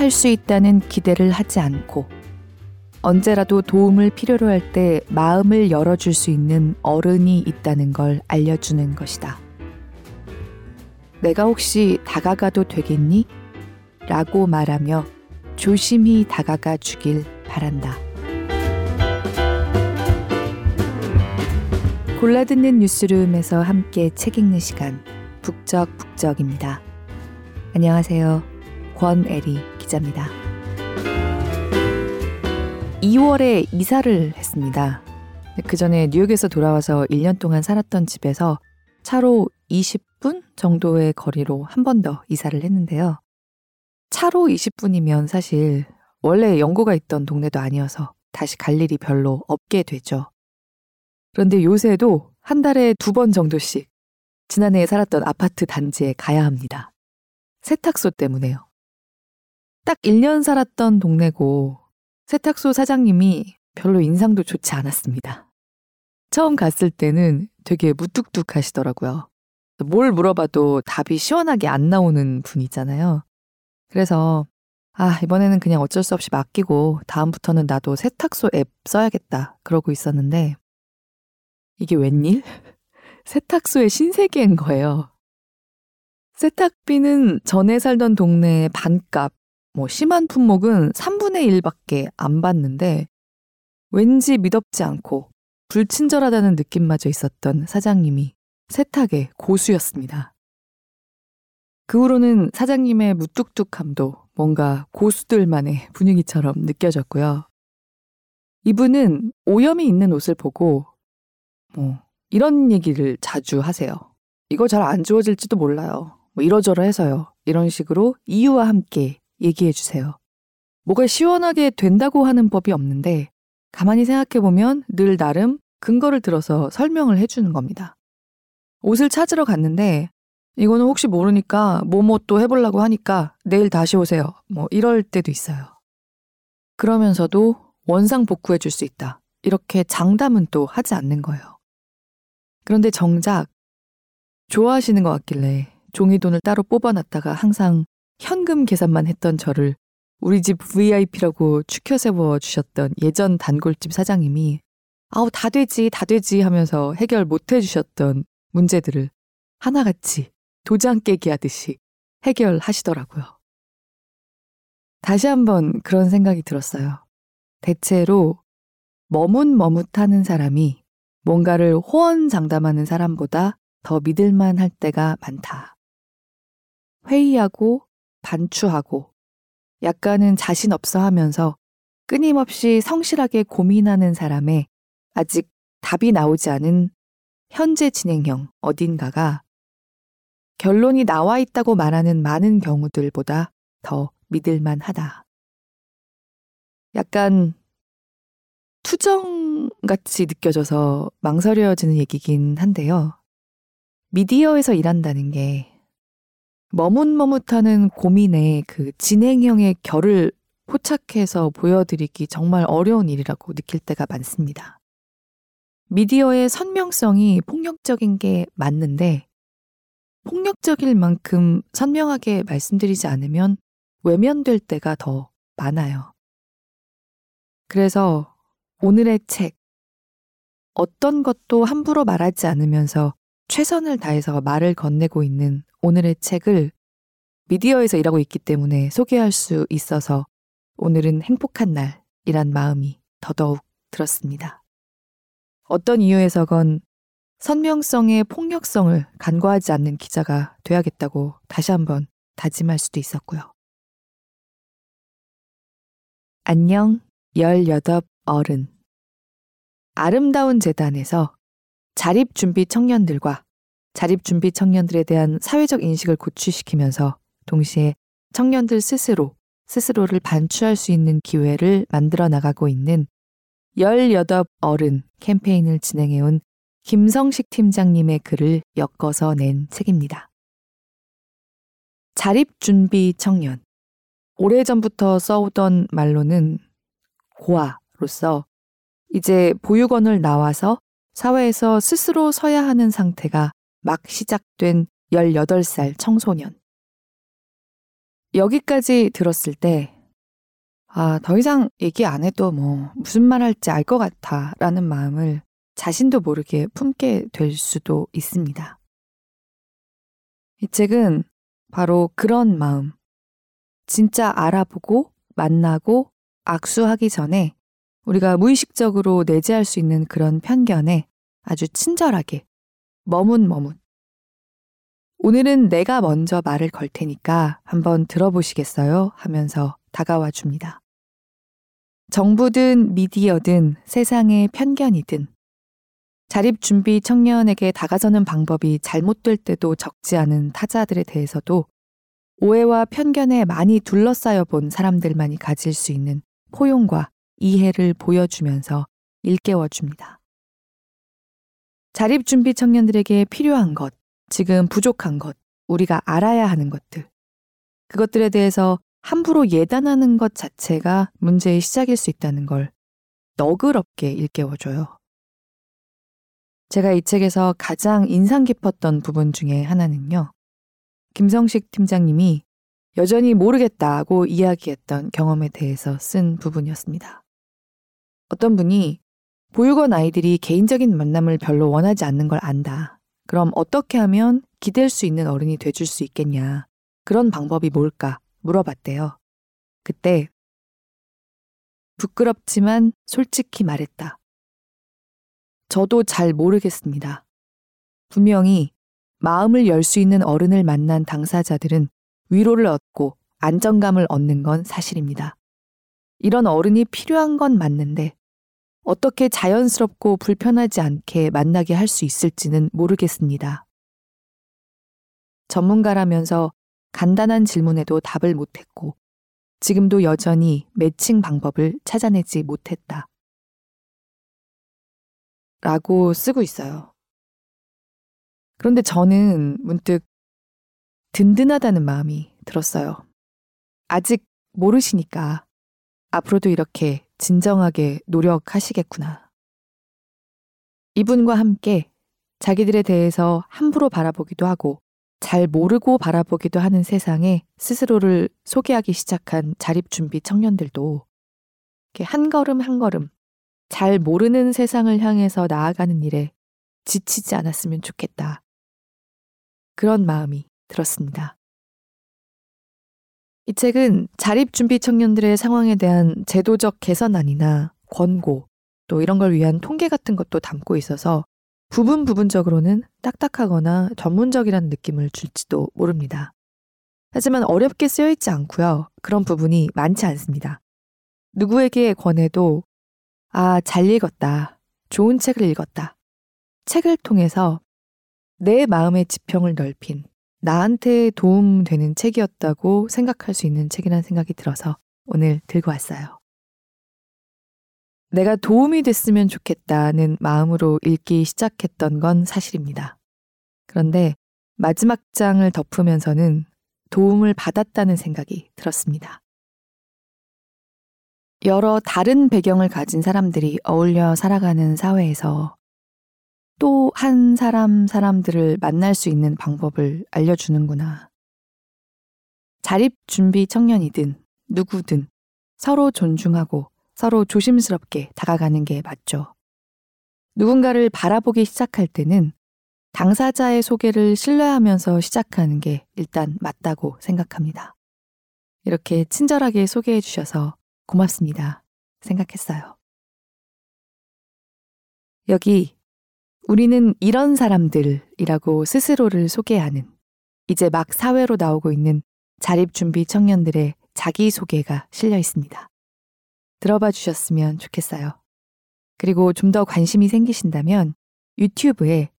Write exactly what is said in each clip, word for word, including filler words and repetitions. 할 수 있다는 기대를 하지 않고 언제라도 도움을 필요로 할 때 마음을 열어줄 수 있는 어른이 있다는 걸 알려주는 것이다. 내가 혹시 다가가도 되겠니? 라고 말하며 조심히 다가가 주길 바란다. 골라듣는 뉴스룸에서 함께 책 읽는 시간, 북적북적입니다. 안녕하세요. 권애리 기자입니다. 이월에 이사를 했습니다. 그 전에 뉴욕에서 돌아와서 일 년 동안 살았던 집에서 차로 이십 분 정도의 거리로 한 번 더 이사를 했는데요. 차로 이십 분이면 사실 원래 연고가 있던 동네도 아니어서 다시 갈 일이 별로 없게 되죠. 그런데 요새도 한 달에 두 번 정도씩 지난해에 살았던 아파트 단지에 가야 합니다. 세탁소 때문에요. 딱 일 년 살았던 동네고 세탁소 사장님이 별로 인상도 좋지 않았습니다. 처음 갔을 때는 되게 무뚝뚝하시더라고요. 뭘 물어봐도 답이 시원하게 안 나오는 분이잖아요. 그래서 아 이번에는 그냥 어쩔 수 없이 맡기고 다음부터는 나도 세탁소 앱 써야겠다 그러고 있었는데 이게 웬일? 세탁소의 신세계인 거예요. 세탁비는 전에 살던 동네의 반값, 뭐 심한 품목은 삼분의 일밖에 안 받는데 왠지 미덥지 않고 불친절하다는 느낌마저 있었던 사장님이 세탁의 고수였습니다. 그 후로는 사장님의 무뚝뚝함도 뭔가 고수들만의 분위기처럼 느껴졌고요. 이분은 오염이 있는 옷을 보고 뭐 이런 얘기를 자주 하세요. 이거 잘 안 지워질지도 몰라요. 뭐 이러저러 해서요. 이런 식으로 이유와 함께 얘기해 주세요. 뭐가 시원하게 된다고 하는 법이 없는데 가만히 생각해보면 늘 나름 근거를 들어서 설명을 해주는 겁니다. 옷을 찾으러 갔는데 이거는 혹시 모르니까 뭐뭐 또 해보려고 하니까 내일 다시 오세요. 뭐 이럴 때도 있어요. 그러면서도 원상 복구해 줄 수 있다. 이렇게 장담은 또 하지 않는 거예요. 그런데 정작 좋아하시는 것 같길래 종이돈을 따로 뽑아놨다가 항상 현금 계산만 했던 저를 우리 집 브이아이피라고 추켜세워 주셨던 예전 단골집 사장님이 아우 다 되지 다 되지 하면서 해결 못 해주셨던 문제들을 하나같이 도장 깨기 하듯이 해결하시더라고요. 다시 한번 그런 생각이 들었어요. 대체로 머뭇머뭇하는 사람이 뭔가를 호언장담하는 사람보다 더 믿을만 할 때가 많다. 회의하고 반추하고 약간은 자신 없어 하면서 끊임없이 성실하게 고민하는 사람의 아직 답이 나오지 않은 현재 진행형 어딘가가 결론이 나와 있다고 말하는 많은 경우들보다 더 믿을만 하다. 약간 투정같이 느껴져서 망설여지는 얘기긴 한데요. 미디어에서 일한다는 게 머뭇머뭇하는 고민의 그 진행형의 결을 포착해서 보여드리기 정말 어려운 일이라고 느낄 때가 많습니다. 미디어의 선명성이 폭력적인 게 맞는데 폭력적일 만큼 선명하게 말씀드리지 않으면 외면될 때가 더 많아요. 그래서 오늘의 책, 어떤 것도 함부로 말하지 않으면서 최선을 다해서 말을 건네고 있는 오늘의 책을 미디어에서 일하고 있기 때문에 소개할 수 있어서 오늘은 행복한 날이란 마음이 더더욱 들었습니다. 어떤 이유에서건 선명성의 폭력성을 간과하지 않는 기자가 돼야겠다고 다시 한번 다짐할 수도 있었고요. 안녕, 열여덟 어른. 아름다운 재단에서 자립준비 청년들과 자립준비 청년들에 대한 사회적 인식을 고취시키면서 동시에 청년들 스스로, 스스로를 반추할 수 있는 기회를 만들어 나가고 있는 열여덟 어른 캠페인을 진행해온 김성식 팀장님의 글을 엮어서 낸 책입니다. 자립준비 청년. 오래전부터 써오던 말로는 고아로서 이제 보육원을 나와서 사회에서 스스로 서야 하는 상태가 막 시작된 열여덟 살 청소년. 여기까지 들었을 때 아, 더 이상 얘기 안 해도 뭐 무슨 말 할지 알 것 같아라는 마음을 자신도 모르게 품게 될 수도 있습니다. 이 책은 바로 그런 마음, 진짜 알아보고 만나고 악수하기 전에 우리가 무의식적으로 내재할 수 있는 그런 편견에 아주 친절하게 머문머문. 오늘은 내가 먼저 말을 걸 테니까 한번 들어보시겠어요? 하면서 다가와 줍니다. 정부든 미디어든 세상의 편견이든 자립준비 청년에게 다가서는 방법이 잘못될 때도 적지 않은 타자들에 대해서도 오해와 편견에 많이 둘러싸여 본 사람들만이 가질 수 있는 포용과 이해를 보여주면서 일깨워줍니다. 자립준비 청년들에게 필요한 것, 지금 부족한 것, 우리가 알아야 하는 것들, 그것들에 대해서 함부로 예단하는 것 자체가 문제의 시작일 수 있다는 걸 너그럽게 일깨워줘요. 제가 이 책에서 가장 인상 깊었던 부분 중에 하나는요, 김성식 팀장님이 여전히 모르겠다고 이야기했던 경험에 대해서 쓴 부분이었습니다. 어떤 분이 보육원 아이들이 개인적인 만남을 별로 원하지 않는 걸 안다. 그럼 어떻게 하면 기댈 수 있는 어른이 돼줄 수 있겠냐. 그런 방법이 뭘까 물어봤대요. 그때 부끄럽지만 솔직히 말했다. 저도 잘 모르겠습니다. 분명히 마음을 열 수 있는 어른을 만난 당사자들은 위로를 얻고 안정감을 얻는 건 사실입니다. 이런 어른이 필요한 건 맞는데 어떻게 자연스럽고 불편하지 않게 만나게 할 수 있을지는 모르겠습니다. 전문가라면서 간단한 질문에도 답을 못했고 지금도 여전히 매칭 방법을 찾아내지 못했다. 라고 쓰고 있어요. 그런데 저는 문득 든든하다는 마음이 들었어요. 아직 모르시니까 앞으로도 이렇게 진정하게 노력하시겠구나. 이분과 함께 자기들에 대해서 함부로 바라보기도 하고 잘 모르고 바라보기도 하는 세상에 스스로를 소개하기 시작한 자립준비 청년들도 이렇게 한 걸음 한 걸음 잘 모르는 세상을 향해서 나아가는 일에 지치지 않았으면 좋겠다. 그런 마음이 들었습니다. 이 책은 자립준비 청년들의 상황에 대한 제도적 개선안이나 권고, 또 이런 걸 위한 통계 같은 것도 담고 있어서 부분 부분적으로는 딱딱하거나 전문적이라는 느낌을 줄지도 모릅니다. 하지만 어렵게 쓰여있지 않고요. 그런 부분이 많지 않습니다. 누구에게 권해도 아, 잘 읽었다. 좋은 책을 읽었다. 책을 통해서 내 마음의 지평을 넓힌 나한테 도움되는 책이었다고 생각할 수 있는 책이라는 생각이 들어서 오늘 들고 왔어요. 내가 도움이 됐으면 좋겠다는 마음으로 읽기 시작했던 건 사실입니다. 그런데 마지막 장을 덮으면서는 도움을 받았다는 생각이 들었습니다. 여러 다른 배경을 가진 사람들이 어울려 살아가는 사회에서 또 한 사람 사람들을 만날 수 있는 방법을 알려주는구나. 자립준비 청년이든 누구든 서로 존중하고 서로 조심스럽게 다가가는 게 맞죠. 누군가를 바라보기 시작할 때는 당사자의 소개를 신뢰하면서 시작하는 게 일단 맞다고 생각합니다. 이렇게 친절하게 소개해 주셔서 고맙습니다 생각했어요. 여기 우리는 이런 사람들이라고 스스로를 소개하는 이제 막 사회로 나오고 있는 자립준비 청년들의 자기소개가 실려 있습니다. 들어봐 주셨으면 좋겠어요. 그리고 좀 더 관심이 생기신다면 유튜브에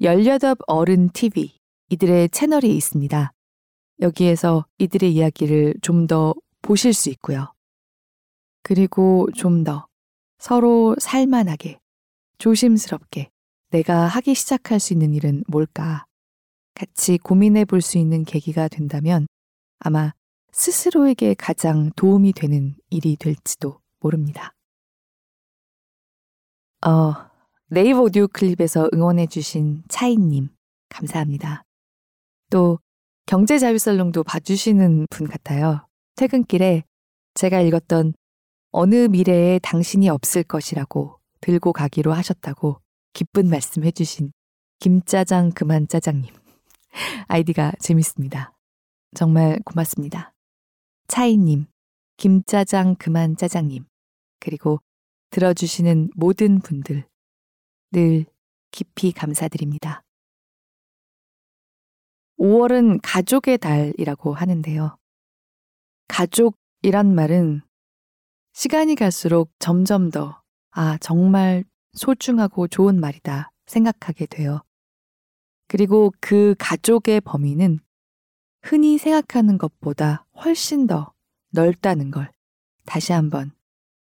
열여덟 어른 티비 이들의 채널이 있습니다. 여기에서 이들의 이야기를 좀 더 보실 수 있고요. 그리고 좀 더 서로 살만하게, 조심스럽게 내가 하기 시작할 수 있는 일은 뭘까? 같이 고민해 볼 수 있는 계기가 된다면 아마 스스로에게 가장 도움이 되는 일이 될지도 모릅니다. 어, 네이버 오디오 클립에서 응원해 주신 차이님, 감사합니다. 또 경제자유살롱도 봐주시는 분 같아요. 퇴근길에 제가 읽었던 어느 미래에 당신이 없을 것이라고 들고 가기로 하셨다고 기쁜 말씀해 주신 김짜장 그만 짜장님. 아이디가 재밌습니다. 정말 고맙습니다. 차이님, 김짜장 그만 짜장님, 그리고 들어주시는 모든 분들 늘 깊이 감사드립니다. 오월은 가족의 달이라고 하는데요. 가족이란 말은 시간이 갈수록 점점 더 아, 정말 소중하고 좋은 말이다 생각하게 돼요. 그리고 그 가족의 범위는 흔히 생각하는 것보다 훨씬 더 넓다는 걸 다시 한번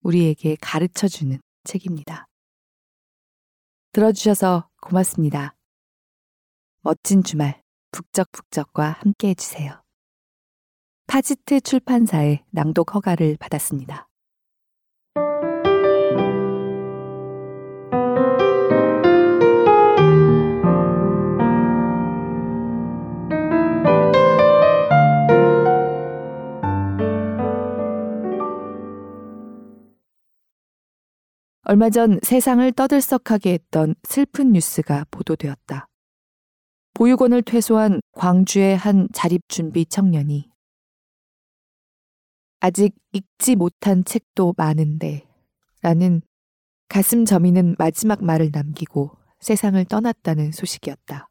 우리에게 가르쳐주는 책입니다. 들어주셔서 고맙습니다. 멋진 주말 북적북적과 함께해 주세요. 파지트 출판사의 낭독 허가를 받았습니다. 얼마 전 세상을 떠들썩하게 했던 슬픈 뉴스가 보도되었다. 보육원을 퇴소한 광주의 한 자립준비 청년이 아직 읽지 못한 책도 많은데 라는 가슴 저미는 마지막 말을 남기고 세상을 떠났다는 소식이었다.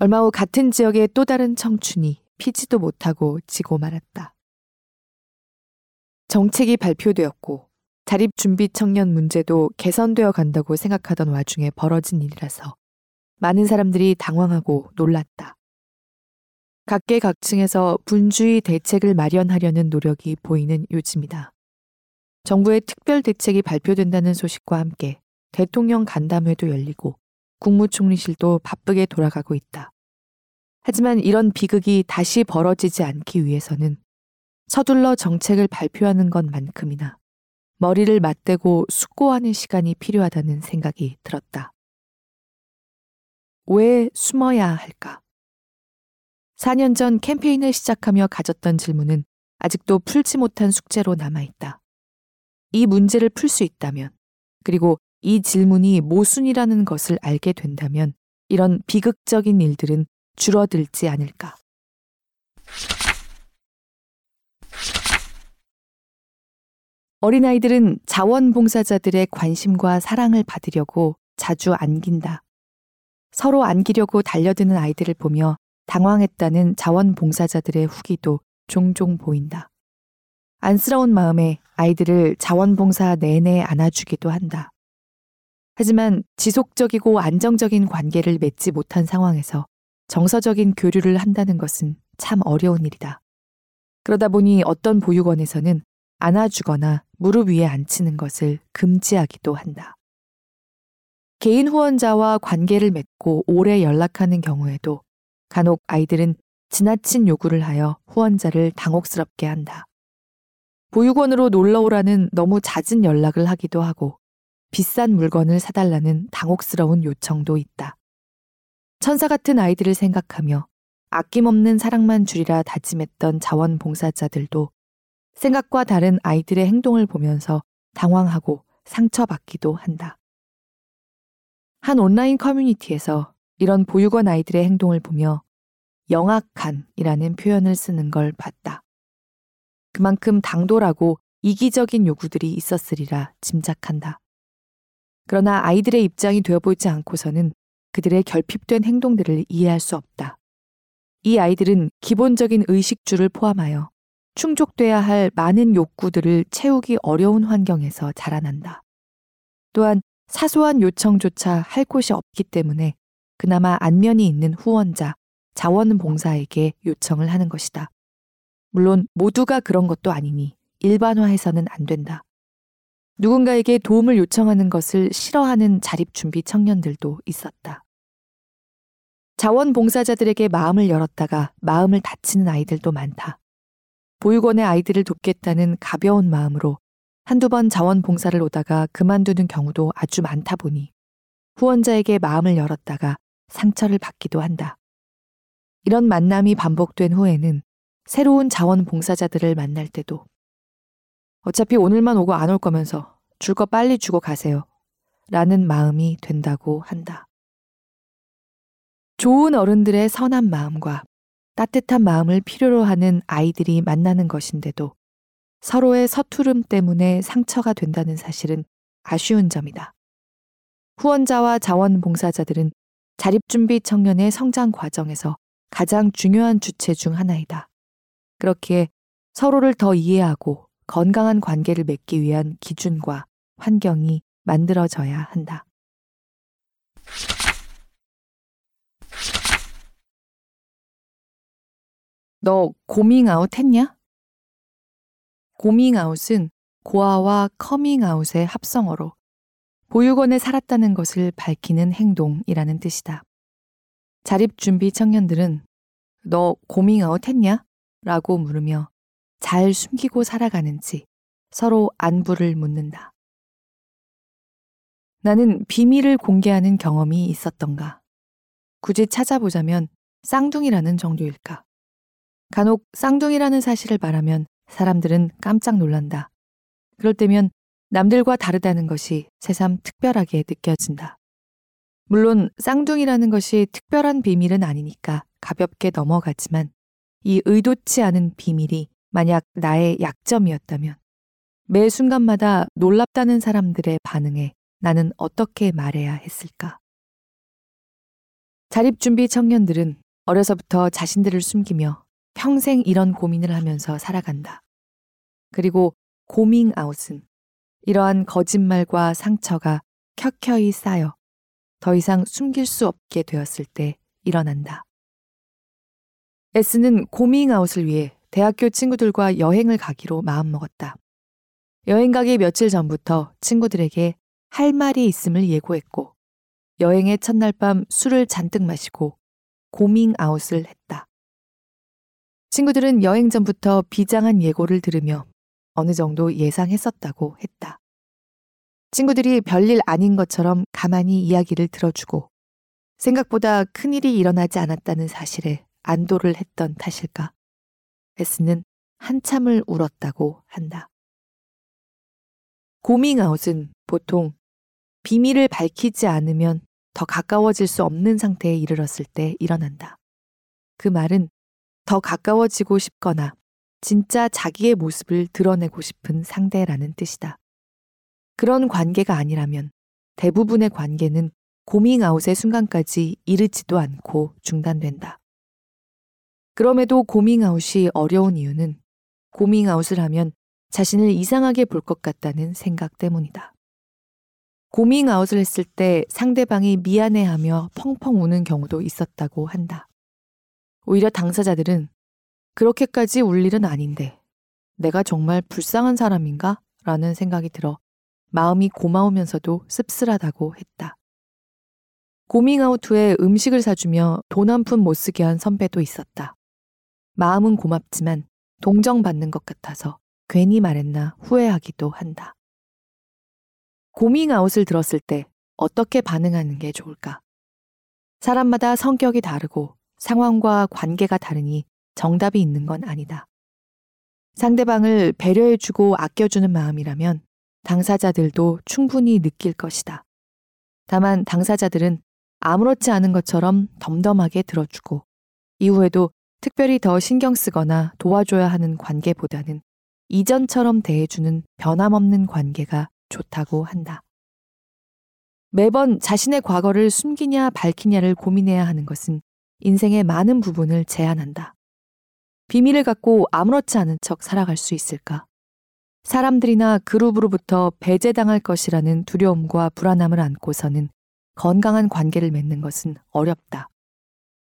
얼마 후 같은 지역의 또 다른 청춘이 피지도 못하고 지고 말았다. 정책이 발표되었고 자립준비 청년 문제도 개선되어 간다고 생각하던 와중에 벌어진 일이라서 많은 사람들이 당황하고 놀랐다. 각계각층에서 분주히 대책을 마련하려는 노력이 보이는 요즘이다. 정부의 특별 대책이 발표된다는 소식과 함께 대통령 간담회도 열리고 국무총리실도 바쁘게 돌아가고 있다. 하지만 이런 비극이 다시 벌어지지 않기 위해서는 서둘러 정책을 발표하는 것만큼이나 머리를 맞대고 숙고하는 시간이 필요하다는 생각이 들었다. 왜 숨어야 할까? 사 년 전 캠페인을 시작하며 가졌던 질문은 아직도 풀지 못한 숙제로 남아있다. 이 문제를 풀 수 있다면, 그리고 이 질문이 모순이라는 것을 알게 된다면 이런 비극적인 일들은 줄어들지 않을까? 어린아이들은 자원봉사자들의 관심과 사랑을 받으려고 자주 안긴다. 서로 안기려고 달려드는 아이들을 보며 당황했다는 자원봉사자들의 후기도 종종 보인다. 안쓰러운 마음에 아이들을 자원봉사 내내 안아주기도 한다. 하지만 지속적이고 안정적인 관계를 맺지 못한 상황에서 정서적인 교류를 한다는 것은 참 어려운 일이다. 그러다 보니 어떤 보육원에서는 안아주거나 무릎 위에 앉히는 것을 금지하기도 한다. 개인 후원자와 관계를 맺고 오래 연락하는 경우에도 간혹 아이들은 지나친 요구를 하여 후원자를 당혹스럽게 한다. 보육원으로 놀러오라는 너무 잦은 연락을 하기도 하고 비싼 물건을 사달라는 당혹스러운 요청도 있다. 천사 같은 아이들을 생각하며 아낌없는 사랑만 주리라 다짐했던 자원봉사자들도 생각과 다른 아이들의 행동을 보면서 당황하고 상처받기도 한다. 한 온라인 커뮤니티에서 이런 보육원 아이들의 행동을 보며 영악한이라는 표현을 쓰는 걸 봤다. 그만큼 당돌하고 이기적인 요구들이 있었으리라 짐작한다. 그러나 아이들의 입장이 되어보지 않고서는 그들의 결핍된 행동들을 이해할 수 없다. 이 아이들은 기본적인 의식주를 포함하여 충족돼야 할 많은 욕구들을 채우기 어려운 환경에서 자라난다. 또한 사소한 요청조차 할 곳이 없기 때문에 그나마 안면이 있는 후원자, 자원봉사에게 요청을 하는 것이다. 물론 모두가 그런 것도 아니니 일반화해서는 안 된다. 누군가에게 도움을 요청하는 것을 싫어하는 자립준비 청년들도 있었다. 자원봉사자들에게 마음을 열었다가 마음을 다치는 아이들도 많다. 보육원의 아이들을 돕겠다는 가벼운 마음으로 한두 번 자원봉사를 오다가 그만두는 경우도 아주 많다 보니 후원자에게 마음을 열었다가 상처를 받기도 한다. 이런 만남이 반복된 후에는 새로운 자원봉사자들을 만날 때도 어차피 오늘만 오고 안 올 거면서 줄 거 빨리 주고 가세요 라는 마음이 된다고 한다. 좋은 어른들의 선한 마음과 따뜻한 마음을 필요로 하는 아이들이 만나는 것인데도 서로의 서투름 때문에 상처가 된다는 사실은 아쉬운 점이다. 후원자와 자원봉사자들은 자립준비 청년의 성장 과정에서 가장 중요한 주체 중 하나이다. 그렇기에 서로를 더 이해하고 건강한 관계를 맺기 위한 기준과 환경이 만들어져야 한다. 너 고밍아웃 했냐? 고밍아웃은 고아와 커밍아웃의 합성어로 보육원에 살았다는 것을 밝히는 행동이라는 뜻이다. 자립준비 청년들은 너 고밍아웃 했냐? 라고 물으며 잘 숨기고 살아가는지 서로 안부를 묻는다. 나는 비밀을 공개하는 경험이 있었던가? 굳이 찾아보자면 쌍둥이라는 정도일까? 간혹 쌍둥이라는 사실을 말하면 사람들은 깜짝 놀란다. 그럴 때면 남들과 다르다는 것이 새삼 특별하게 느껴진다. 물론 쌍둥이라는 것이 특별한 비밀은 아니니까 가볍게 넘어가지만 이 의도치 않은 비밀이 만약 나의 약점이었다면 매 순간마다 놀랍다는 사람들의 반응에 나는 어떻게 말해야 했을까? 자립준비 청년들은 어려서부터 자신들을 숨기며 평생 이런 고민을 하면서 살아간다. 그리고 고밍아웃은 이러한 거짓말과 상처가 켜켜이 쌓여 더 이상 숨길 수 없게 되었을 때 일어난다. S는 고밍아웃을 위해 대학교 친구들과 여행을 가기로 마음먹었다. 여행 가기 며칠 전부터 친구들에게 할 말이 있음을 예고했고 여행의 첫날 밤 술을 잔뜩 마시고 고밍아웃을 했다. 친구들은 여행 전부터 비장한 예고를 들으며 어느 정도 예상했었다고 했다. 친구들이 별일 아닌 것처럼 가만히 이야기를 들어주고 생각보다 큰일이 일어나지 않았다는 사실에 안도를 했던 탓일까? S는 한참을 울었다고 한다. 고밍아웃은 보통 비밀을 밝히지 않으면 더 가까워질 수 없는 상태에 이르렀을 때 일어난다. 그 말은 더 가까워지고 싶거나 진짜 자기의 모습을 드러내고 싶은 상대라는 뜻이다. 그런 관계가 아니라면 대부분의 관계는 고밍아웃의 순간까지 이르지도 않고 중단된다. 그럼에도 고밍아웃이 어려운 이유는 고밍아웃을 하면 자신을 이상하게 볼 것 같다는 생각 때문이다. 고밍아웃을 했을 때 상대방이 미안해하며 펑펑 우는 경우도 있었다고 한다. 오히려 당사자들은 그렇게까지 울 일은 아닌데 내가 정말 불쌍한 사람인가? 라는 생각이 들어 마음이 고마우면서도 씁쓸하다고 했다. 고밍아웃 후에 음식을 사주며 돈 한 푼 못 쓰게 한 선배도 있었다. 마음은 고맙지만 동정받는 것 같아서 괜히 말했나 후회하기도 한다. 고밍아웃을 들었을 때 어떻게 반응하는 게 좋을까? 사람마다 성격이 다르고 상황과 관계가 다르니 정답이 있는 건 아니다. 상대방을 배려해주고 아껴주는 마음이라면 당사자들도 충분히 느낄 것이다. 다만 당사자들은 아무렇지 않은 것처럼 덤덤하게 들어주고 이후에도 특별히 더 신경 쓰거나 도와줘야 하는 관계보다는 이전처럼 대해주는 변함없는 관계가 좋다고 한다. 매번 자신의 과거를 숨기냐 밝히냐를 고민해야 하는 것은 인생의 많은 부분을 제한한다. 비밀을 갖고 아무렇지 않은 척 살아갈 수 있을까? 사람들이나 그룹으로부터 배제당할 것이라는 두려움과 불안함을 안고서는 건강한 관계를 맺는 것은 어렵다.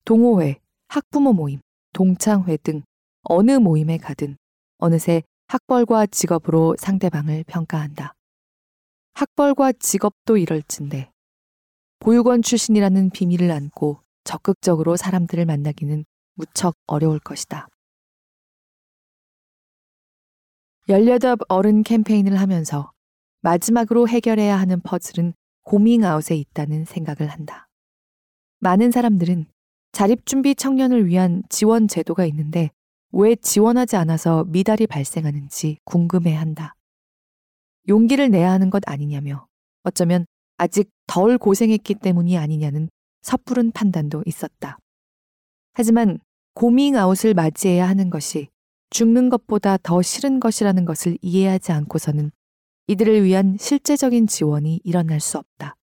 동호회, 학부모 모임, 동창회 등 어느 모임에 가든 어느새 학벌과 직업으로 상대방을 평가한다. 학벌과 직업도 이럴진데 보육원 출신이라는 비밀을 안고 적극적으로 사람들을 만나기는 무척 어려울 것이다. 열여덟 어른 캠페인을 하면서 마지막으로 해결해야 하는 퍼즐은 고밍아웃에 있다는 생각을 한다. 많은 사람들은 자립준비 청년을 위한 지원 제도가 있는데 왜 지원하지 않아서 미달이 발생하는지 궁금해한다. 용기를 내야 하는 것 아니냐며 어쩌면 아직 덜 고생했기 때문이 아니냐는 섣부른 판단도 있었다. 하지만 고밍아웃을 맞이해야 하는 것이 죽는 것보다 더 싫은 것이라는 것을 이해하지 않고서는 이들을 위한 실제적인 지원이 일어날 수 없다.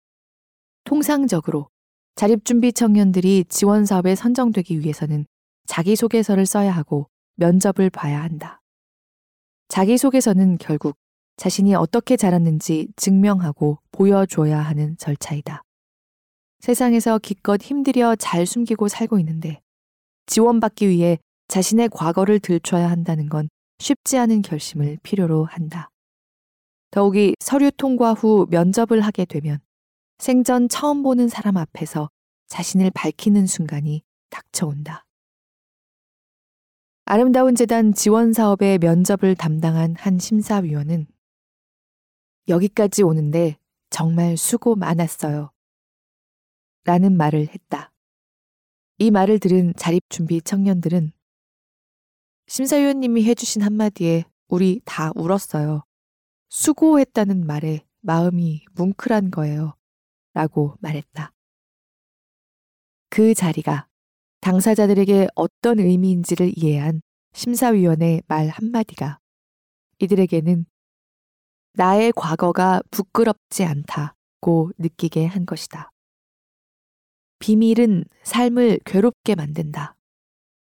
통상적으로 자립준비 청년들이 지원사업에 선정되기 위해서는 자기소개서를 써야 하고 면접을 봐야 한다. 자기소개서는 결국 자신이 어떻게 자랐는지 증명하고 보여줘야 하는 절차이다. 세상에서 기껏 힘들여 잘 숨기고 살고 있는데 지원받기 위해 자신의 과거를 들춰야 한다는 건 쉽지 않은 결심을 필요로 한다. 더욱이 서류 통과 후 면접을 하게 되면 생전 처음 보는 사람 앞에서 자신을 밝히는 순간이 닥쳐온다. 아름다운 재단 지원사업의 면접을 담당한 한 심사위원은 여기까지 오는데 정말 수고 많았어요. 라는 말을 했다. 이 말을 들은 자립준비 청년들은 심사위원님이 해주신 한마디에 우리 다 울었어요. 수고했다는 말에 마음이 뭉클한 거예요. 라고 말했다. 그 자리가 당사자들에게 어떤 의미인지를 이해한 심사위원의 말 한마디가 이들에게는 나의 과거가 부끄럽지 않다고 느끼게 한 것이다. 비밀은 삶을 괴롭게 만든다.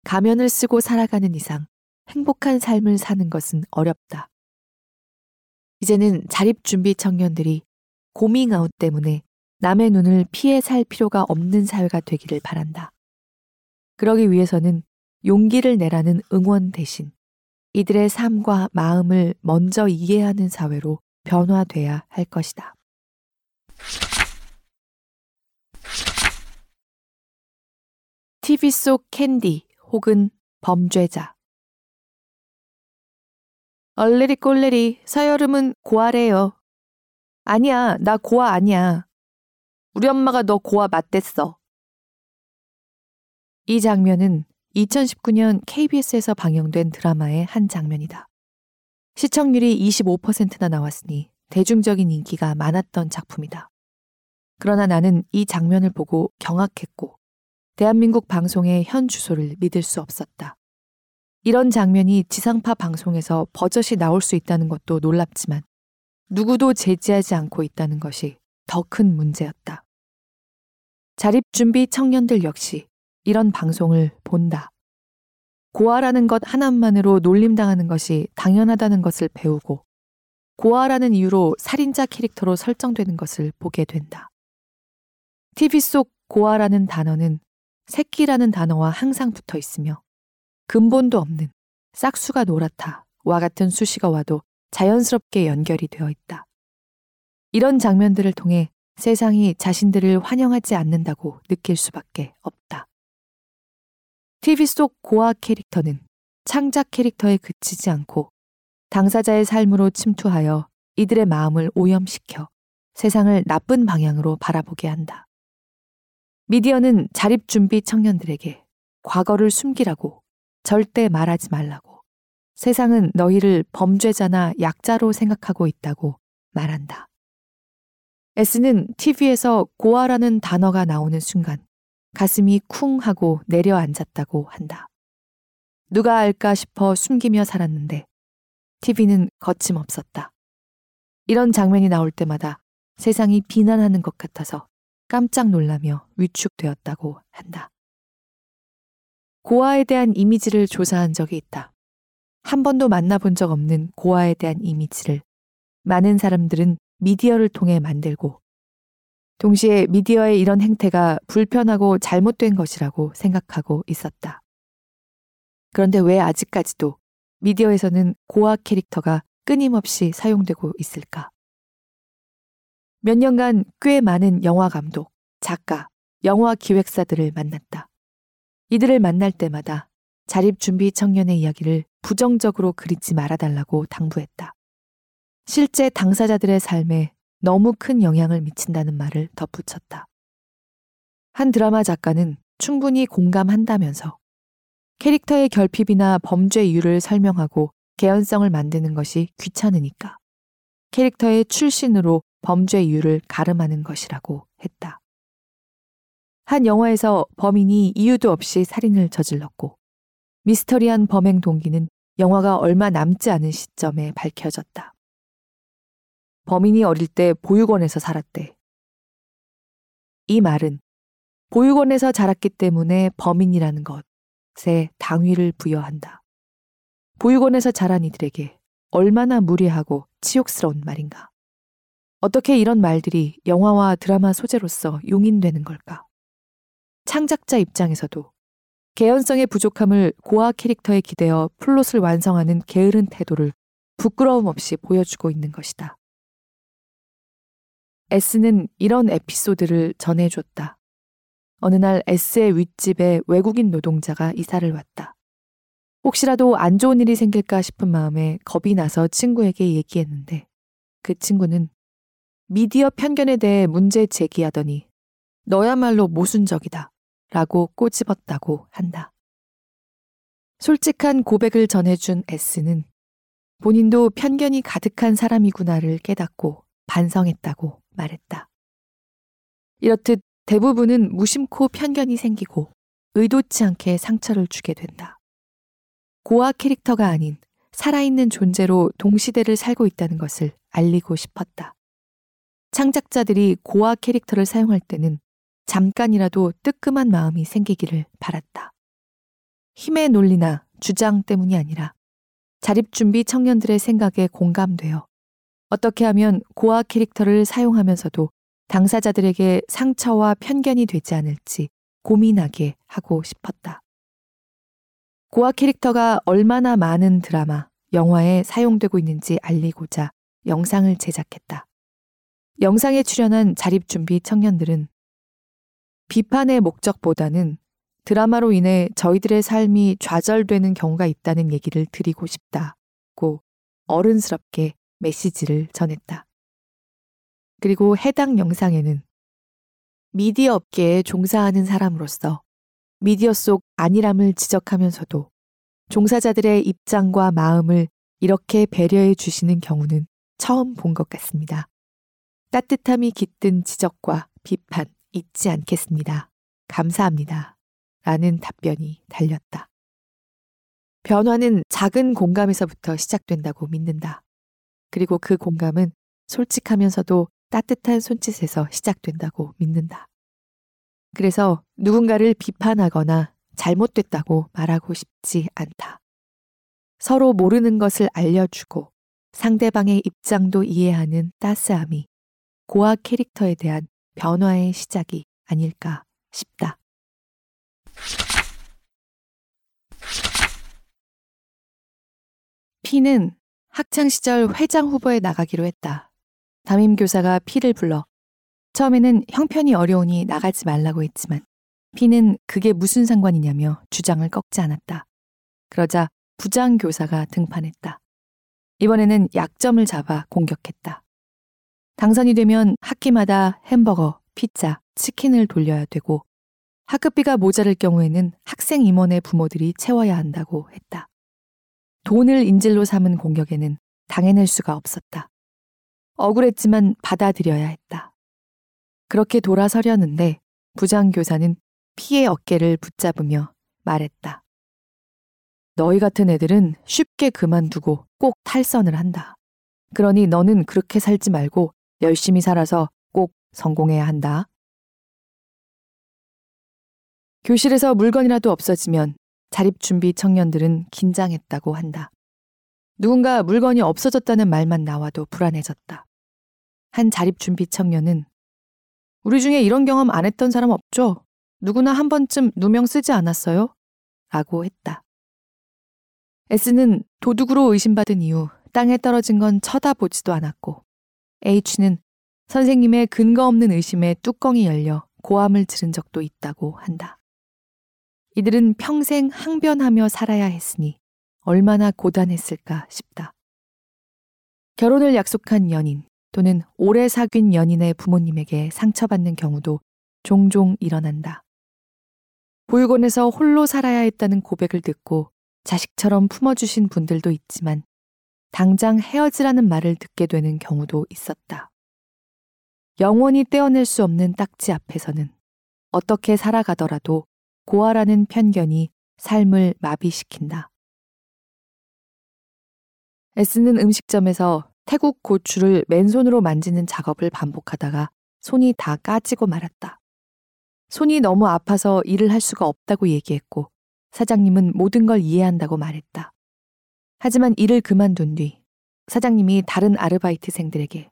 가면을 쓰고 살아가는 이상 행복한 삶을 사는 것은 어렵다. 이제는 자립준비 청년들이 고밍아웃 때문에 남의 눈을 피해 살 필요가 없는 사회가 되기를 바란다. 그러기 위해서는 용기를 내라는 응원 대신 이들의 삶과 마음을 먼저 이해하는 사회로 변화돼야 할 것이다. 티비 속 캔디 혹은 범죄자. 얼레리 꼴레리 서여름은 고아래요. 아니야, 나 고아 아니야. 우리 엄마가 너 고아 맞댔어. 이 장면은 이천십구 년 케이비에스에서 방영된 드라마의 한 장면이다. 시청률이 이십오 퍼센트나 나왔으니 대중적인 인기가 많았던 작품이다. 그러나 나는 이 장면을 보고 경악했고 대한민국 방송의 현 주소를 믿을 수 없었다. 이런 장면이 지상파 방송에서 버젓이 나올 수 있다는 것도 놀랍지만 누구도 제지하지 않고 있다는 것이 더 큰 문제였다. 자립준비 청년들 역시 이런 방송을 본다. 고아라는 것 하나만으로 놀림당하는 것이 당연하다는 것을 배우고 고아라는 이유로 살인자 캐릭터로 설정되는 것을 보게 된다. 티비 속 고아라는 단어는 새끼라는 단어와 항상 붙어 있으며 근본도 없는 싹수가 노랗다와 같은 수식어 와도 자연스럽게 연결이 되어 있다. 이런 장면들을 통해 세상이 자신들을 환영하지 않는다고 느낄 수밖에 없다. 티비 속 고아 캐릭터는 창작 캐릭터에 그치지 않고 당사자의 삶으로 침투하여 이들의 마음을 오염시켜 세상을 나쁜 방향으로 바라보게 한다. 미디어는 자립준비 청년들에게 과거를 숨기라고 절대 말하지 말라고 세상은 너희를 범죄자나 약자로 생각하고 있다고 말한다. S는 티비에서 고아라는 단어가 나오는 순간 가슴이 쿵 하고 내려앉았다고 한다. 누가 알까 싶어 숨기며 살았는데 티비는 거침없었다. 이런 장면이 나올 때마다 세상이 비난하는 것 같아서 깜짝 놀라며 위축되었다고 한다. 고아에 대한 이미지를 조사한 적이 있다. 한 번도 만나본 적 없는 고아에 대한 이미지를 많은 사람들은 미디어를 통해 만들고 동시에 미디어의 이런 행태가 불편하고 잘못된 것이라고 생각하고 있었다. 그런데 왜 아직까지도 미디어에서는 고아 캐릭터가 끊임없이 사용되고 있을까? 몇 년간 꽤 많은 영화 감독, 작가, 영화 기획사들을 만났다. 이들을 만날 때마다 자립준비 청년의 이야기를 부정적으로 그리지 말아달라고 당부했다. 실제 당사자들의 삶에 너무 큰 영향을 미친다는 말을 덧붙였다. 한 드라마 작가는 충분히 공감한다면서 캐릭터의 결핍이나 범죄 이유를 설명하고 개연성을 만드는 것이 귀찮으니까 캐릭터의 출신으로 범죄 이유를 가름하는 것이라고 했다. 한 영화에서 범인이 이유도 없이 살인을 저질렀고 미스터리한 범행 동기는 영화가 얼마 남지 않은 시점에 밝혀졌다. 범인이 어릴 때 보육원에서 살았대. 이 말은 보육원에서 자랐기 때문에 범인이라는 것에 당위를 부여한다. 보육원에서 자란 이들에게 얼마나 무례하고 치욕스러운 말인가. 어떻게 이런 말들이 영화와 드라마 소재로서 용인되는 걸까. 창작자 입장에서도 개연성의 부족함을 고아 캐릭터에 기대어 플롯을 완성하는 게으른 태도를 부끄러움 없이 보여주고 있는 것이다. S는 이런 에피소드를 전해줬다. 어느 날 S의 윗집에 외국인 노동자가 이사를 왔다. 혹시라도 안 좋은 일이 생길까 싶은 마음에 겁이 나서 친구에게 얘기했는데 그 친구는 미디어 편견에 대해 문제 제기하더니 너야말로 모순적이다 라고 꼬집었다고 한다. 솔직한 고백을 전해준 S는 본인도 편견이 가득한 사람이구나를 깨닫고 반성했다고 말했다. 이렇듯 대부분은 무심코 편견이 생기고 의도치 않게 상처를 주게 된다. 고아 캐릭터가 아닌 살아있는 존재로 동시대를 살고 있다는 것을 알리고 싶었다. 창작자들이 고아 캐릭터를 사용할 때는 잠깐이라도 뜨끔한 마음이 생기기를 바랐다. 힘의 논리나 주장 때문이 아니라 자립준비 청년들의 생각에 공감되어 어떻게 하면 고아 캐릭터를 사용하면서도 당사자들에게 상처와 편견이 되지 않을지 고민하게 하고 싶었다. 고아 캐릭터가 얼마나 많은 드라마, 영화에 사용되고 있는지 알리고자 영상을 제작했다. 영상에 출연한 자립준비 청년들은 비판의 목적보다는 드라마로 인해 저희들의 삶이 좌절되는 경우가 있다는 얘기를 드리고 싶다고 어른스럽게 메시지를 전했다. 그리고 해당 영상에는 미디어 업계에 종사하는 사람으로서 미디어 속 안일함을 지적하면서도 종사자들의 입장과 마음을 이렇게 배려해 주시는 경우는 처음 본 것 같습니다. 따뜻함이 깃든 지적과 비판 잊지 않겠습니다. 감사합니다. 라는 답변이 달렸다. 변화는 작은 공감에서부터 시작된다고 믿는다. 그리고 그 공감은 솔직하면서도 따뜻한 손짓에서 시작된다고 믿는다. 그래서 누군가를 비판하거나 잘못됐다고 말하고 싶지 않다. 서로 모르는 것을 알려주고 상대방의 입장도 이해하는 따스함이 고아 캐릭터에 대한 변화의 시작이 아닐까 싶다. 피는 학창시절 회장 후보에 나가기로 했다. 담임교사가 피를 불러 처음에는 형편이 어려우니 나가지 말라고 했지만 피는 그게 무슨 상관이냐며 주장을 꺾지 않았다. 그러자 부장교사가 등판했다. 이번에는 약점을 잡아 공격했다. 당선이 되면 학기마다 햄버거, 피자, 치킨을 돌려야 되고 학급비가 모자랄 경우에는 학생 임원의 부모들이 채워야 한다고 했다. 돈을 인질로 삼은 공격에는 당해낼 수가 없었다. 억울했지만 받아들여야 했다. 그렇게 돌아서려는데 부장교사는 피의 어깨를 붙잡으며 말했다. 너희 같은 애들은 쉽게 그만두고 꼭 탈선을 한다. 그러니 너는 그렇게 살지 말고 열심히 살아서 꼭 성공해야 한다. 교실에서 물건이라도 없어지면 자립준비 청년들은 긴장했다고 한다. 누군가 물건이 없어졌다는 말만 나와도 불안해졌다. 한 자립준비 청년은 우리 중에 이런 경험 안 했던 사람 없죠? 누구나 한 번쯤 누명 쓰지 않았어요? 라고 했다. S는 도둑으로 의심받은 이후 땅에 떨어진 건 쳐다보지도 않았고 H는 선생님의 근거 없는 의심에 뚜껑이 열려 고함을 지른 적도 있다고 한다. 이들은 평생 항변하며 살아야 했으니 얼마나 고단했을까 싶다. 결혼을 약속한 연인 또는 오래 사귄 연인의 부모님에게 상처받는 경우도 종종 일어난다. 보육원에서 홀로 살아야 했다는 고백을 듣고 자식처럼 품어주신 분들도 있지만 당장 헤어지라는 말을 듣게 되는 경우도 있었다. 영원히 떼어낼 수 없는 딱지 앞에서는 어떻게 살아가더라도 고아라는 편견이 삶을 마비시킨다. S는 음식점에서 태국 고추를 맨손으로 만지는 작업을 반복하다가 손이 다 까지고 말았다. 손이 너무 아파서 일을 할 수가 없다고 얘기했고 사장님은 모든 걸 이해한다고 말했다. 하지만 일을 그만둔 뒤 사장님이 다른 아르바이트생들에게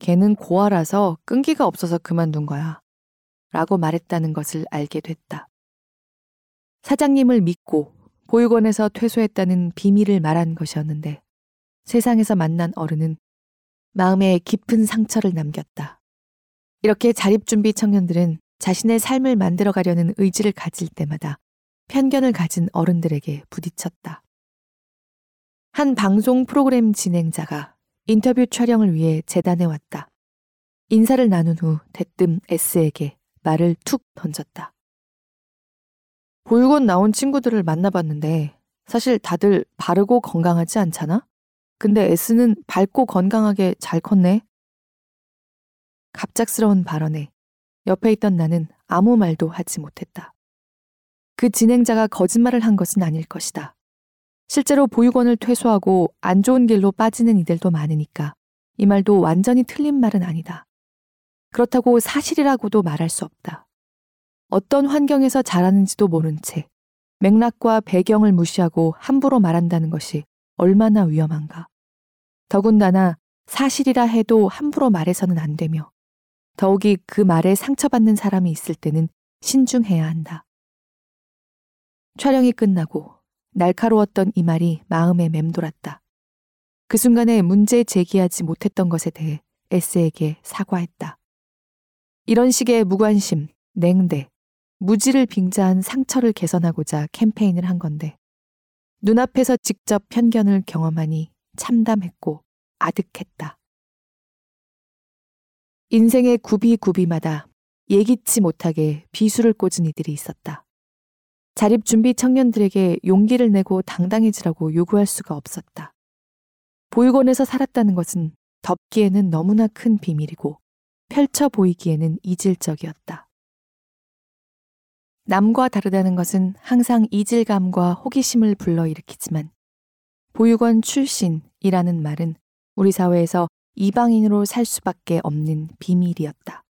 걔는 고아라서 끈기가 없어서 그만둔 거야 라고 말했다는 것을 알게 됐다. 사장님을 믿고 보육원에서 퇴소했다는 비밀을 말한 것이었는데 세상에서 만난 어른은 마음에 깊은 상처를 남겼다. 이렇게 자립준비 청년들은 자신의 삶을 만들어가려는 의지를 가질 때마다 편견을 가진 어른들에게 부딪혔다. 한 방송 프로그램 진행자가 인터뷰 촬영을 위해 재단에 왔다. 인사를 나눈 후 대뜸 S에게 말을 툭 던졌다. 보육원 나온 친구들을 만나봤는데 사실 다들 바르고 건강하지 않잖아? 근데 S는 밝고 건강하게 잘 컸네. 갑작스러운 발언에 옆에 있던 나는 아무 말도 하지 못했다. 그 진행자가 거짓말을 한 것은 아닐 것이다. 실제로 보육원을 퇴소하고 안 좋은 길로 빠지는 이들도 많으니까 이 말도 완전히 틀린 말은 아니다. 그렇다고 사실이라고도 말할 수 없다. 어떤 환경에서 자라는지도 모른 채 맥락과 배경을 무시하고 함부로 말한다는 것이 얼마나 위험한가. 더군다나 사실이라 해도 함부로 말해서는 안 되며 더욱이 그 말에 상처받는 사람이 있을 때는 신중해야 한다. 촬영이 끝나고 날카로웠던 이 말이 마음에 맴돌았다. 그 순간에 문제 제기하지 못했던 것에 대해 S에게 사과했다. 이런 식의 무관심, 냉대, 무지를 빙자한 상처를 개선하고자 캠페인을 한 건데 눈앞에서 직접 편견을 경험하니 참담했고 아득했다. 인생의 구비구비마다 예기치 못하게 비수를 꽂은 이들이 있었다. 자립준비 청년들에게 용기를 내고 당당해지라고 요구할 수가 없었다. 보육원에서 살았다는 것은 덮기에는 너무나 큰 비밀이고 펼쳐 보이기에는 이질적이었다. 남과 다르다는 것은 항상 이질감과 호기심을 불러일으키지만 보육원 출신이라는 말은 우리 사회에서 이방인으로 살 수밖에 없는 비밀이었다.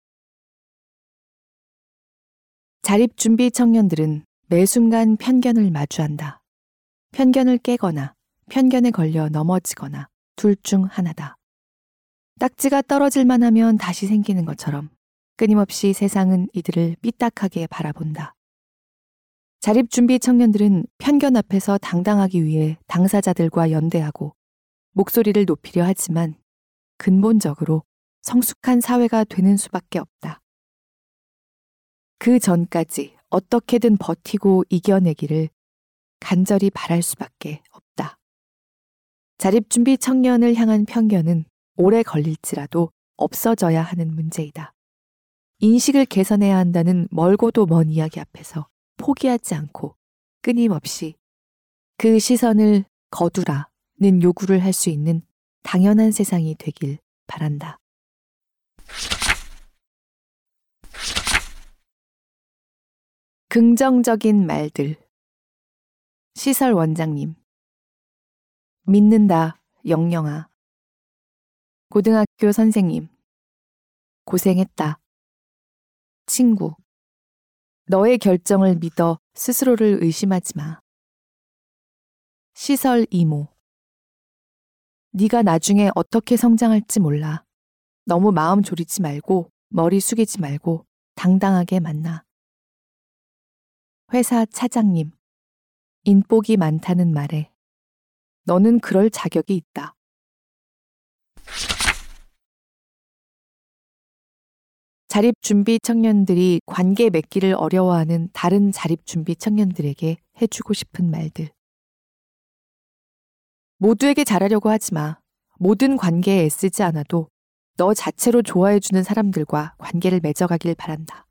자립준비 청년들은 매 순간 편견을 마주한다. 편견을 깨거나 편견에 걸려 넘어지거나 둘 중 하나다. 딱지가 떨어질만 하면 다시 생기는 것처럼 끊임없이 세상은 이들을 삐딱하게 바라본다. 자립준비 청년들은 편견 앞에서 당당하기 위해 당사자들과 연대하고 목소리를 높이려 하지만 근본적으로 성숙한 사회가 되는 수밖에 없다. 그 전까지 어떻게든 버티고 이겨내기를 간절히 바랄 수밖에 없다. 자립준비 청년을 향한 편견은 오래 걸릴지라도 없어져야 하는 문제이다. 인식을 개선해야 한다는 멀고도 먼 이야기 앞에서 포기하지 않고 끊임없이 그 시선을 거두라는 요구를 할 수 있는 당연한 세상이 되길 바란다. 긍정적인 말들. 시설 원장님. 믿는다, 영영아. 고등학교 선생님. 고생했다. 친구. 너의 결정을 믿어 스스로를 의심하지 마. 시설 이모. 네가 나중에 어떻게 성장할지 몰라. 너무 마음 졸이지 말고 머리 숙이지 말고 당당하게 만나. 회사 차장님. 인복이 많다는 말에 너는 그럴 자격이 있다. 자립준비 청년들이 관계 맺기를 어려워하는 다른 자립준비 청년들에게 해주고 싶은 말들. 모두에게 잘하려고 하지 마. 모든 관계에 애쓰지 않아도 너 자체로 좋아해주는 사람들과 관계를 맺어가길 바란다.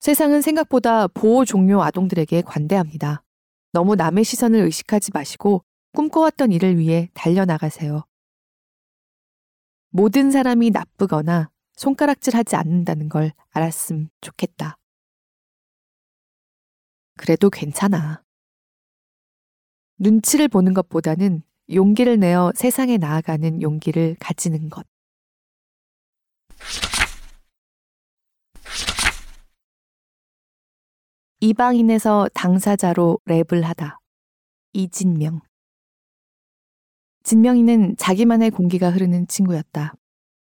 세상은 생각보다 보호 종료 아동들에게 관대합니다. 너무 남의 시선을 의식하지 마시고 꿈꿔왔던 일을 위해 달려나가세요. 모든 사람이 나쁘거나 손가락질하지 않는다는 걸 알았음 좋겠다. 그래도 괜찮아. 눈치를 보는 것보다는 용기를 내어 세상에 나아가는 용기를 가지는 것. 이방인에서 당사자로 랩을 하다. 이진명. 진명이는 자기만의 공기가 흐르는 친구였다.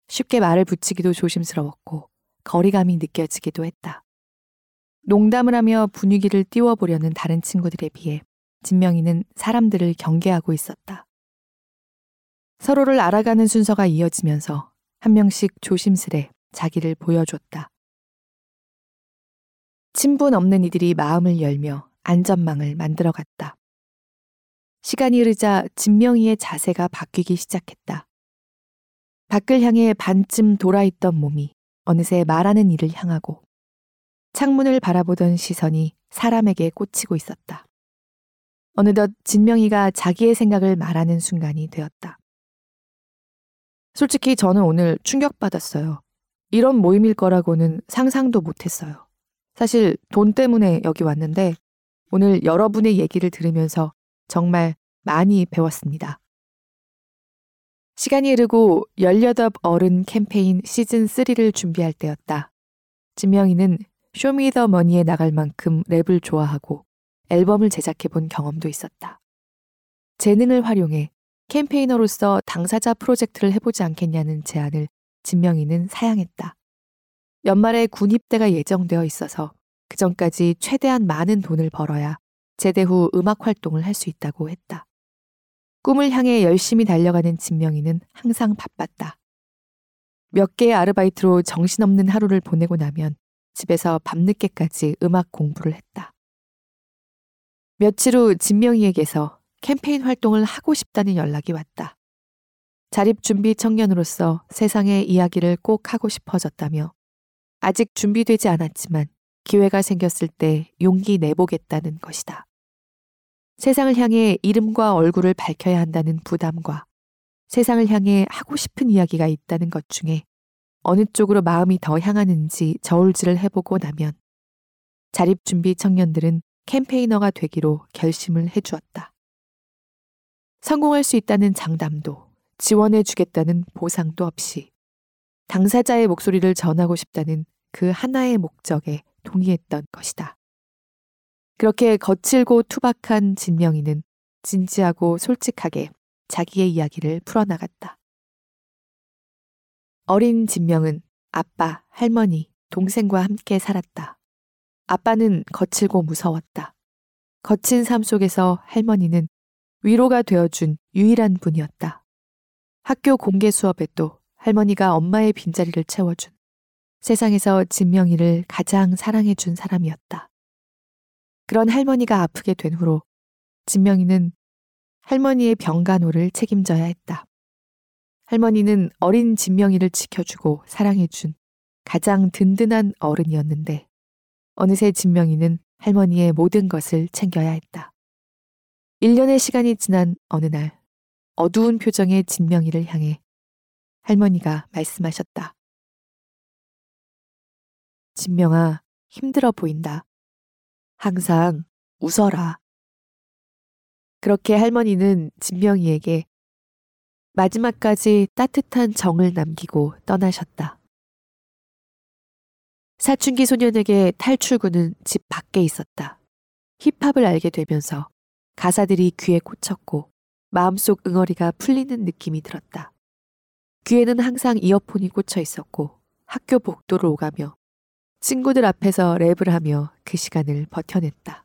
쉽게 말을 붙이기도 조심스러웠고 거리감이 느껴지기도 했다. 농담을 하며 분위기를 띄워보려는 다른 친구들에 비해 진명이는 사람들을 경계하고 있었다. 서로를 알아가는 순서가 이어지면서 한 명씩 조심스레 자기를 보여줬다. 친분 없는 이들이 마음을 열며 안전망을 만들어갔다. 시간이 흐르자 진명이의 자세가 바뀌기 시작했다. 밖을 향해 반쯤 돌아있던 몸이 어느새 말하는 이를 향하고 창문을 바라보던 시선이 사람에게 꽂히고 있었다. 어느덧 진명이가 자기의 생각을 말하는 순간이 되었다. 솔직히 저는 오늘 충격받았어요. 이런 모임일 거라고는 상상도 못했어요. 사실 돈 때문에 여기 왔는데 오늘 여러분의 얘기를 들으면서 정말 많이 배웠습니다. 시간이 흐르고 열여덟 어른 캠페인 시즌 쓰리를 준비할 때였다. 진명이는 쇼미더머니에 나갈 만큼 랩을 좋아하고 앨범을 제작해본 경험도 있었다. 재능을 활용해 캠페이너로서 당사자 프로젝트를 해보지 않겠냐는 제안을 진명이는 사양했다. 연말에 군 입대가 예정되어 있어서 그 전까지 최대한 많은 돈을 벌어야 제대 후 음악 활동을 할 수 있다고 했다. 꿈을 향해 열심히 달려가는 진명이는 항상 바빴다. 몇 개의 아르바이트로 정신없는 하루를 보내고 나면 집에서 밤늦게까지 음악 공부를 했다. 며칠 후 진명이에게서 캠페인 활동을 하고 싶다는 연락이 왔다. 자립준비 청년으로서 세상의 이야기를 꼭 하고 싶어졌다며 아직 준비되지 않았지만 기회가 생겼을 때 용기 내보겠다는 것이다. 세상을 향해 이름과 얼굴을 밝혀야 한다는 부담과 세상을 향해 하고 싶은 이야기가 있다는 것 중에 어느 쪽으로 마음이 더 향하는지 저울질을 해보고 나면 자립준비 청년들은 캠페이너가 되기로 결심을 해주었다. 성공할 수 있다는 장담도 지원해주겠다는 보상도 없이 당사자의 목소리를 전하고 싶다는 그 하나의 목적에 동의했던 것이다. 그렇게 거칠고 투박한 진명이는 진지하고 솔직하게 자기의 이야기를 풀어나갔다. 어린 진명은 아빠, 할머니, 동생과 함께 살았다. 아빠는 거칠고 무서웠다. 거친 삶 속에서 할머니는 위로가 되어준 유일한 분이었다. 학교 공개 수업에도 할머니가 엄마의 빈자리를 채워준 세상에서 진명이를 가장 사랑해준 사람이었다. 그런 할머니가 아프게 된 후로 진명이는 할머니의 병간호를 책임져야 했다. 할머니는 어린 진명이를 지켜주고 사랑해준 가장 든든한 어른이었는데 어느새 진명이는 할머니의 모든 것을 챙겨야 했다. 일 년의 시간이 지난 어느 날 어두운 표정의 진명이를 향해 할머니가 말씀하셨다. 진명아, 힘들어 보인다. 항상 웃어라. 그렇게 할머니는 진명이에게 마지막까지 따뜻한 정을 남기고 떠나셨다. 사춘기 소년에게 탈출구는 집 밖에 있었다. 힙합을 알게 되면서 가사들이 귀에 꽂혔고 마음속 응어리가 풀리는 느낌이 들었다. 귀에는 항상 이어폰이 꽂혀 있었고 학교 복도를 오가며 친구들 앞에서 랩을 하며 그 시간을 버텨냈다.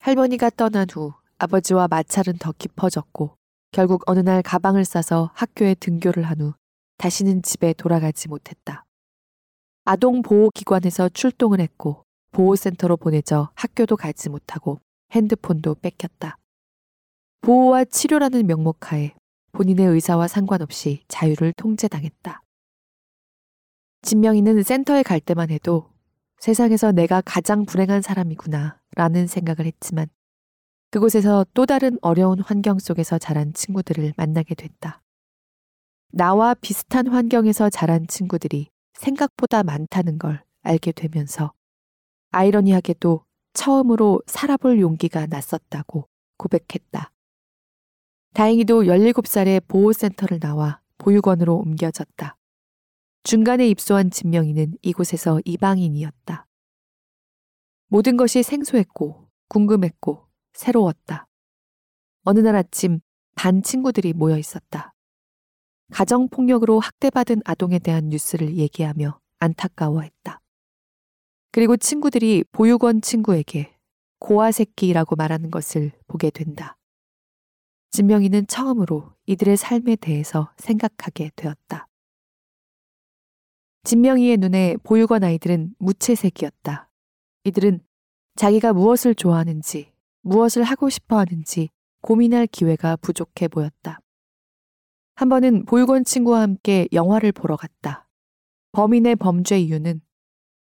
할머니가 떠난 후 아버지와 마찰은 더 깊어졌고 결국 어느 날 가방을 싸서 학교에 등교를 한 후 다시는 집에 돌아가지 못했다. 아동보호기관에서 출동을 했고 보호센터로 보내져 학교도 가지 못하고 핸드폰도 뺏겼다. 보호와 치료라는 명목하에 본인의 의사와 상관없이 자유를 통제당했다. 진명이는 센터에 갈 때만 해도 세상에서 내가 가장 불행한 사람이구나 라는 생각을 했지만 그곳에서 또 다른 어려운 환경 속에서 자란 친구들을 만나게 됐다. 나와 비슷한 환경에서 자란 친구들이 생각보다 많다는 걸 알게 되면서 아이러니하게도 처음으로 살아볼 용기가 났었다고 고백했다. 다행히도 열일곱 살에 보호센터를 나와 보육원으로 옮겨졌다. 중간에 입소한 진명이는 이곳에서 이방인이었다. 모든 것이 생소했고 궁금했고 새로웠다. 어느 날 아침 반 친구들이 모여 있었다. 가정폭력으로 학대받은 아동에 대한 뉴스를 얘기하며 안타까워했다. 그리고 친구들이 보육원 친구에게 고아 새끼라고 말하는 것을 보게 된다. 진명이는 처음으로 이들의 삶에 대해서 생각하게 되었다. 진명이의 눈에 보육원 아이들은 무채색이었다. 이들은 자기가 무엇을 좋아하는지, 무엇을 하고 싶어 하는지 고민할 기회가 부족해 보였다. 한 번은 보육원 친구와 함께 영화를 보러 갔다. 범인의 범죄 이유는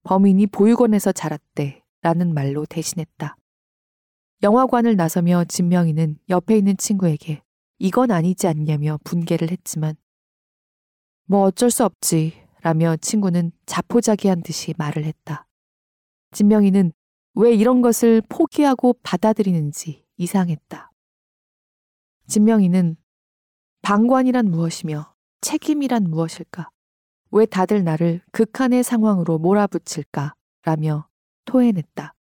범인이 보육원에서 자랐대 라는 말로 대신했다. 영화관을 나서며 진명이는 옆에 있는 친구에게 이건 아니지 않냐며 분개를 했지만 뭐 어쩔 수 없지 라며 친구는 자포자기한 듯이 말을 했다. 진명이는 왜 이런 것을 포기하고 받아들이는지 이상했다. 진명이는 방관이란 무엇이며 책임이란 무엇일까? 왜 다들 나를 극한의 상황으로 몰아붙일까? 라며 토해냈다.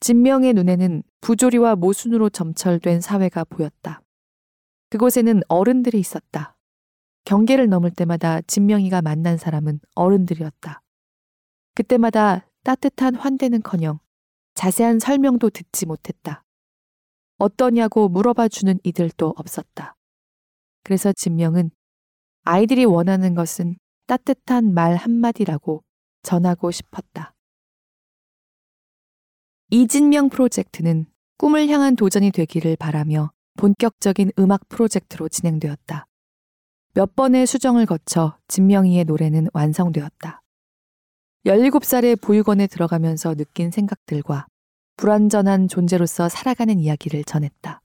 진명의 눈에는 부조리와 모순으로 점철된 사회가 보였다. 그곳에는 어른들이 있었다. 경계를 넘을 때마다 진명이가 만난 사람은 어른들이었다. 그때마다 따뜻한 환대는커녕 자세한 설명도 듣지 못했다. 어떠냐고 물어봐주는 이들도 없었다. 그래서 진명은 아이들이 원하는 것은 따뜻한 말 한마디라고 전하고 싶었다. 이진명 프로젝트는 꿈을 향한 도전이 되기를 바라며 본격적인 음악 프로젝트로 진행되었다. 몇 번의 수정을 거쳐 진명이의 노래는 완성되었다. 열일곱 살에 보육원에 들어가면서 느낀 생각들과 불완전한 존재로서 살아가는 이야기를 전했다.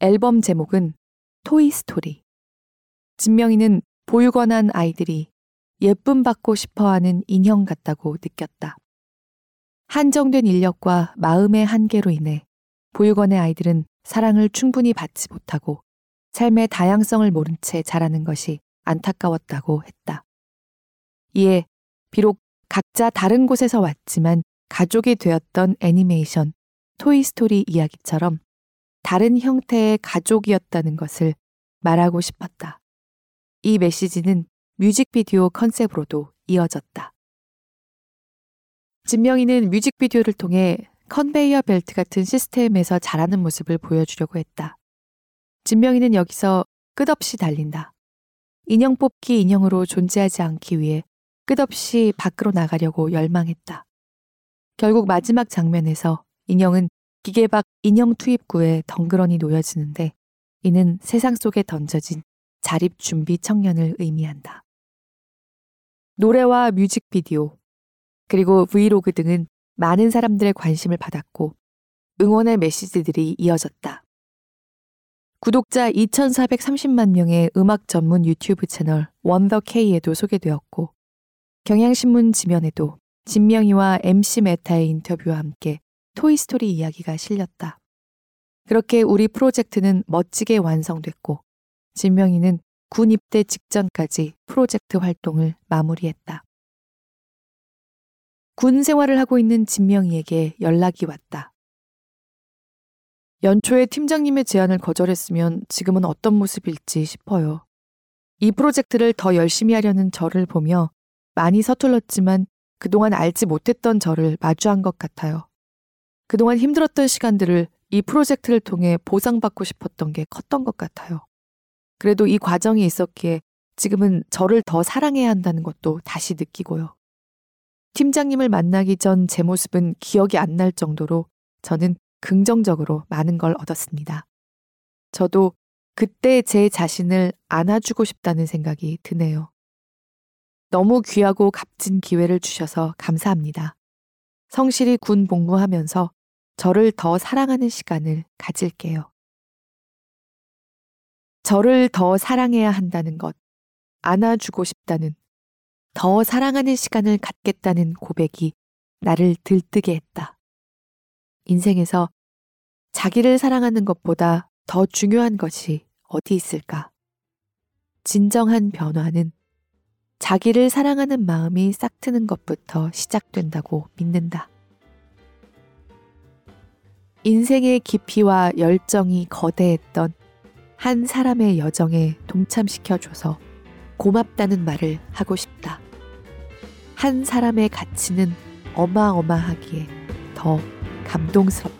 앨범 제목은 토이 스토리. 진명이는 보육원한 아이들이 예쁨 받고 싶어하는 인형 같다고 느꼈다. 한정된 인력과 마음의 한계로 인해 보육원의 아이들은 사랑을 충분히 받지 못하고 삶의 다양성을 모른 채 자라는 것이 안타까웠다고 했다. 이에 비록 각자 다른 곳에서 왔지만 가족이 되었던 애니메이션 토이 스토리 이야기처럼 다른 형태의 가족이었다는 것을 말하고 싶었다. 이 메시지는 뮤직비디오 컨셉으로도 이어졌다. 진명이는 뮤직비디오를 통해 컨베이어 벨트 같은 시스템에서 자라는 모습을 보여주려고 했다. 진명이는 여기서 끝없이 달린다. 인형 뽑기 인형으로 존재하지 않기 위해 끝없이 밖으로 나가려고 열망했다. 결국 마지막 장면에서 인형은 기계 밖 인형 투입구에 덩그러니 놓여지는데 이는 세상 속에 던져진 자립준비 청년을 의미한다. 노래와 뮤직비디오 그리고 브이로그 등은 많은 사람들의 관심을 받았고 응원의 메시지들이 이어졌다. 구독자 이천사백삼십만 명의 음악 전문 유튜브 채널 원더K에도 소개되었고 경향신문 지면에도 진명이와 엠씨 메타의 인터뷰와 함께 토이스토리 이야기가 실렸다. 그렇게 우리 프로젝트는 멋지게 완성됐고 진명이는 군 입대 직전까지 프로젝트 활동을 마무리했다. 군 생활을 하고 있는 진명이에게 연락이 왔다. 연초에 팀장님의 제안을 거절했으면 지금은 어떤 모습일지 싶어요. 이 프로젝트를 더 열심히 하려는 저를 보며 많이 서툴렀지만 그동안 알지 못했던 저를 마주한 것 같아요. 그동안 힘들었던 시간들을 이 프로젝트를 통해 보상받고 싶었던 게 컸던 것 같아요. 그래도 이 과정이 있었기에 지금은 저를 더 사랑해야 한다는 것도 다시 느끼고요. 팀장님을 만나기 전 제 모습은 기억이 안 날 정도로 저는 긍정적으로 많은 걸 얻었습니다. 저도 그때 제 자신을 안아주고 싶다는 생각이 드네요. 너무 귀하고 값진 기회를 주셔서 감사합니다. 성실히 군 복무하면서 저를 더 사랑하는 시간을 가질게요. 저를 더 사랑해야 한다는 것, 안아주고 싶다는, 더 사랑하는 시간을 갖겠다는 고백이 나를 들뜨게 했다. 인생에서 자기를 사랑하는 것보다 더 중요한 것이 어디 있을까? 진정한 변화는 자기를 사랑하는 마음이 싹 트는 것부터 시작된다고 믿는다. 인생의 깊이와 열정이 거대했던 한 사람의 여정에 동참시켜줘서 고맙다는 말을 하고 싶다. 한 사람의 가치는 어마어마하기에 더 감동스럽다.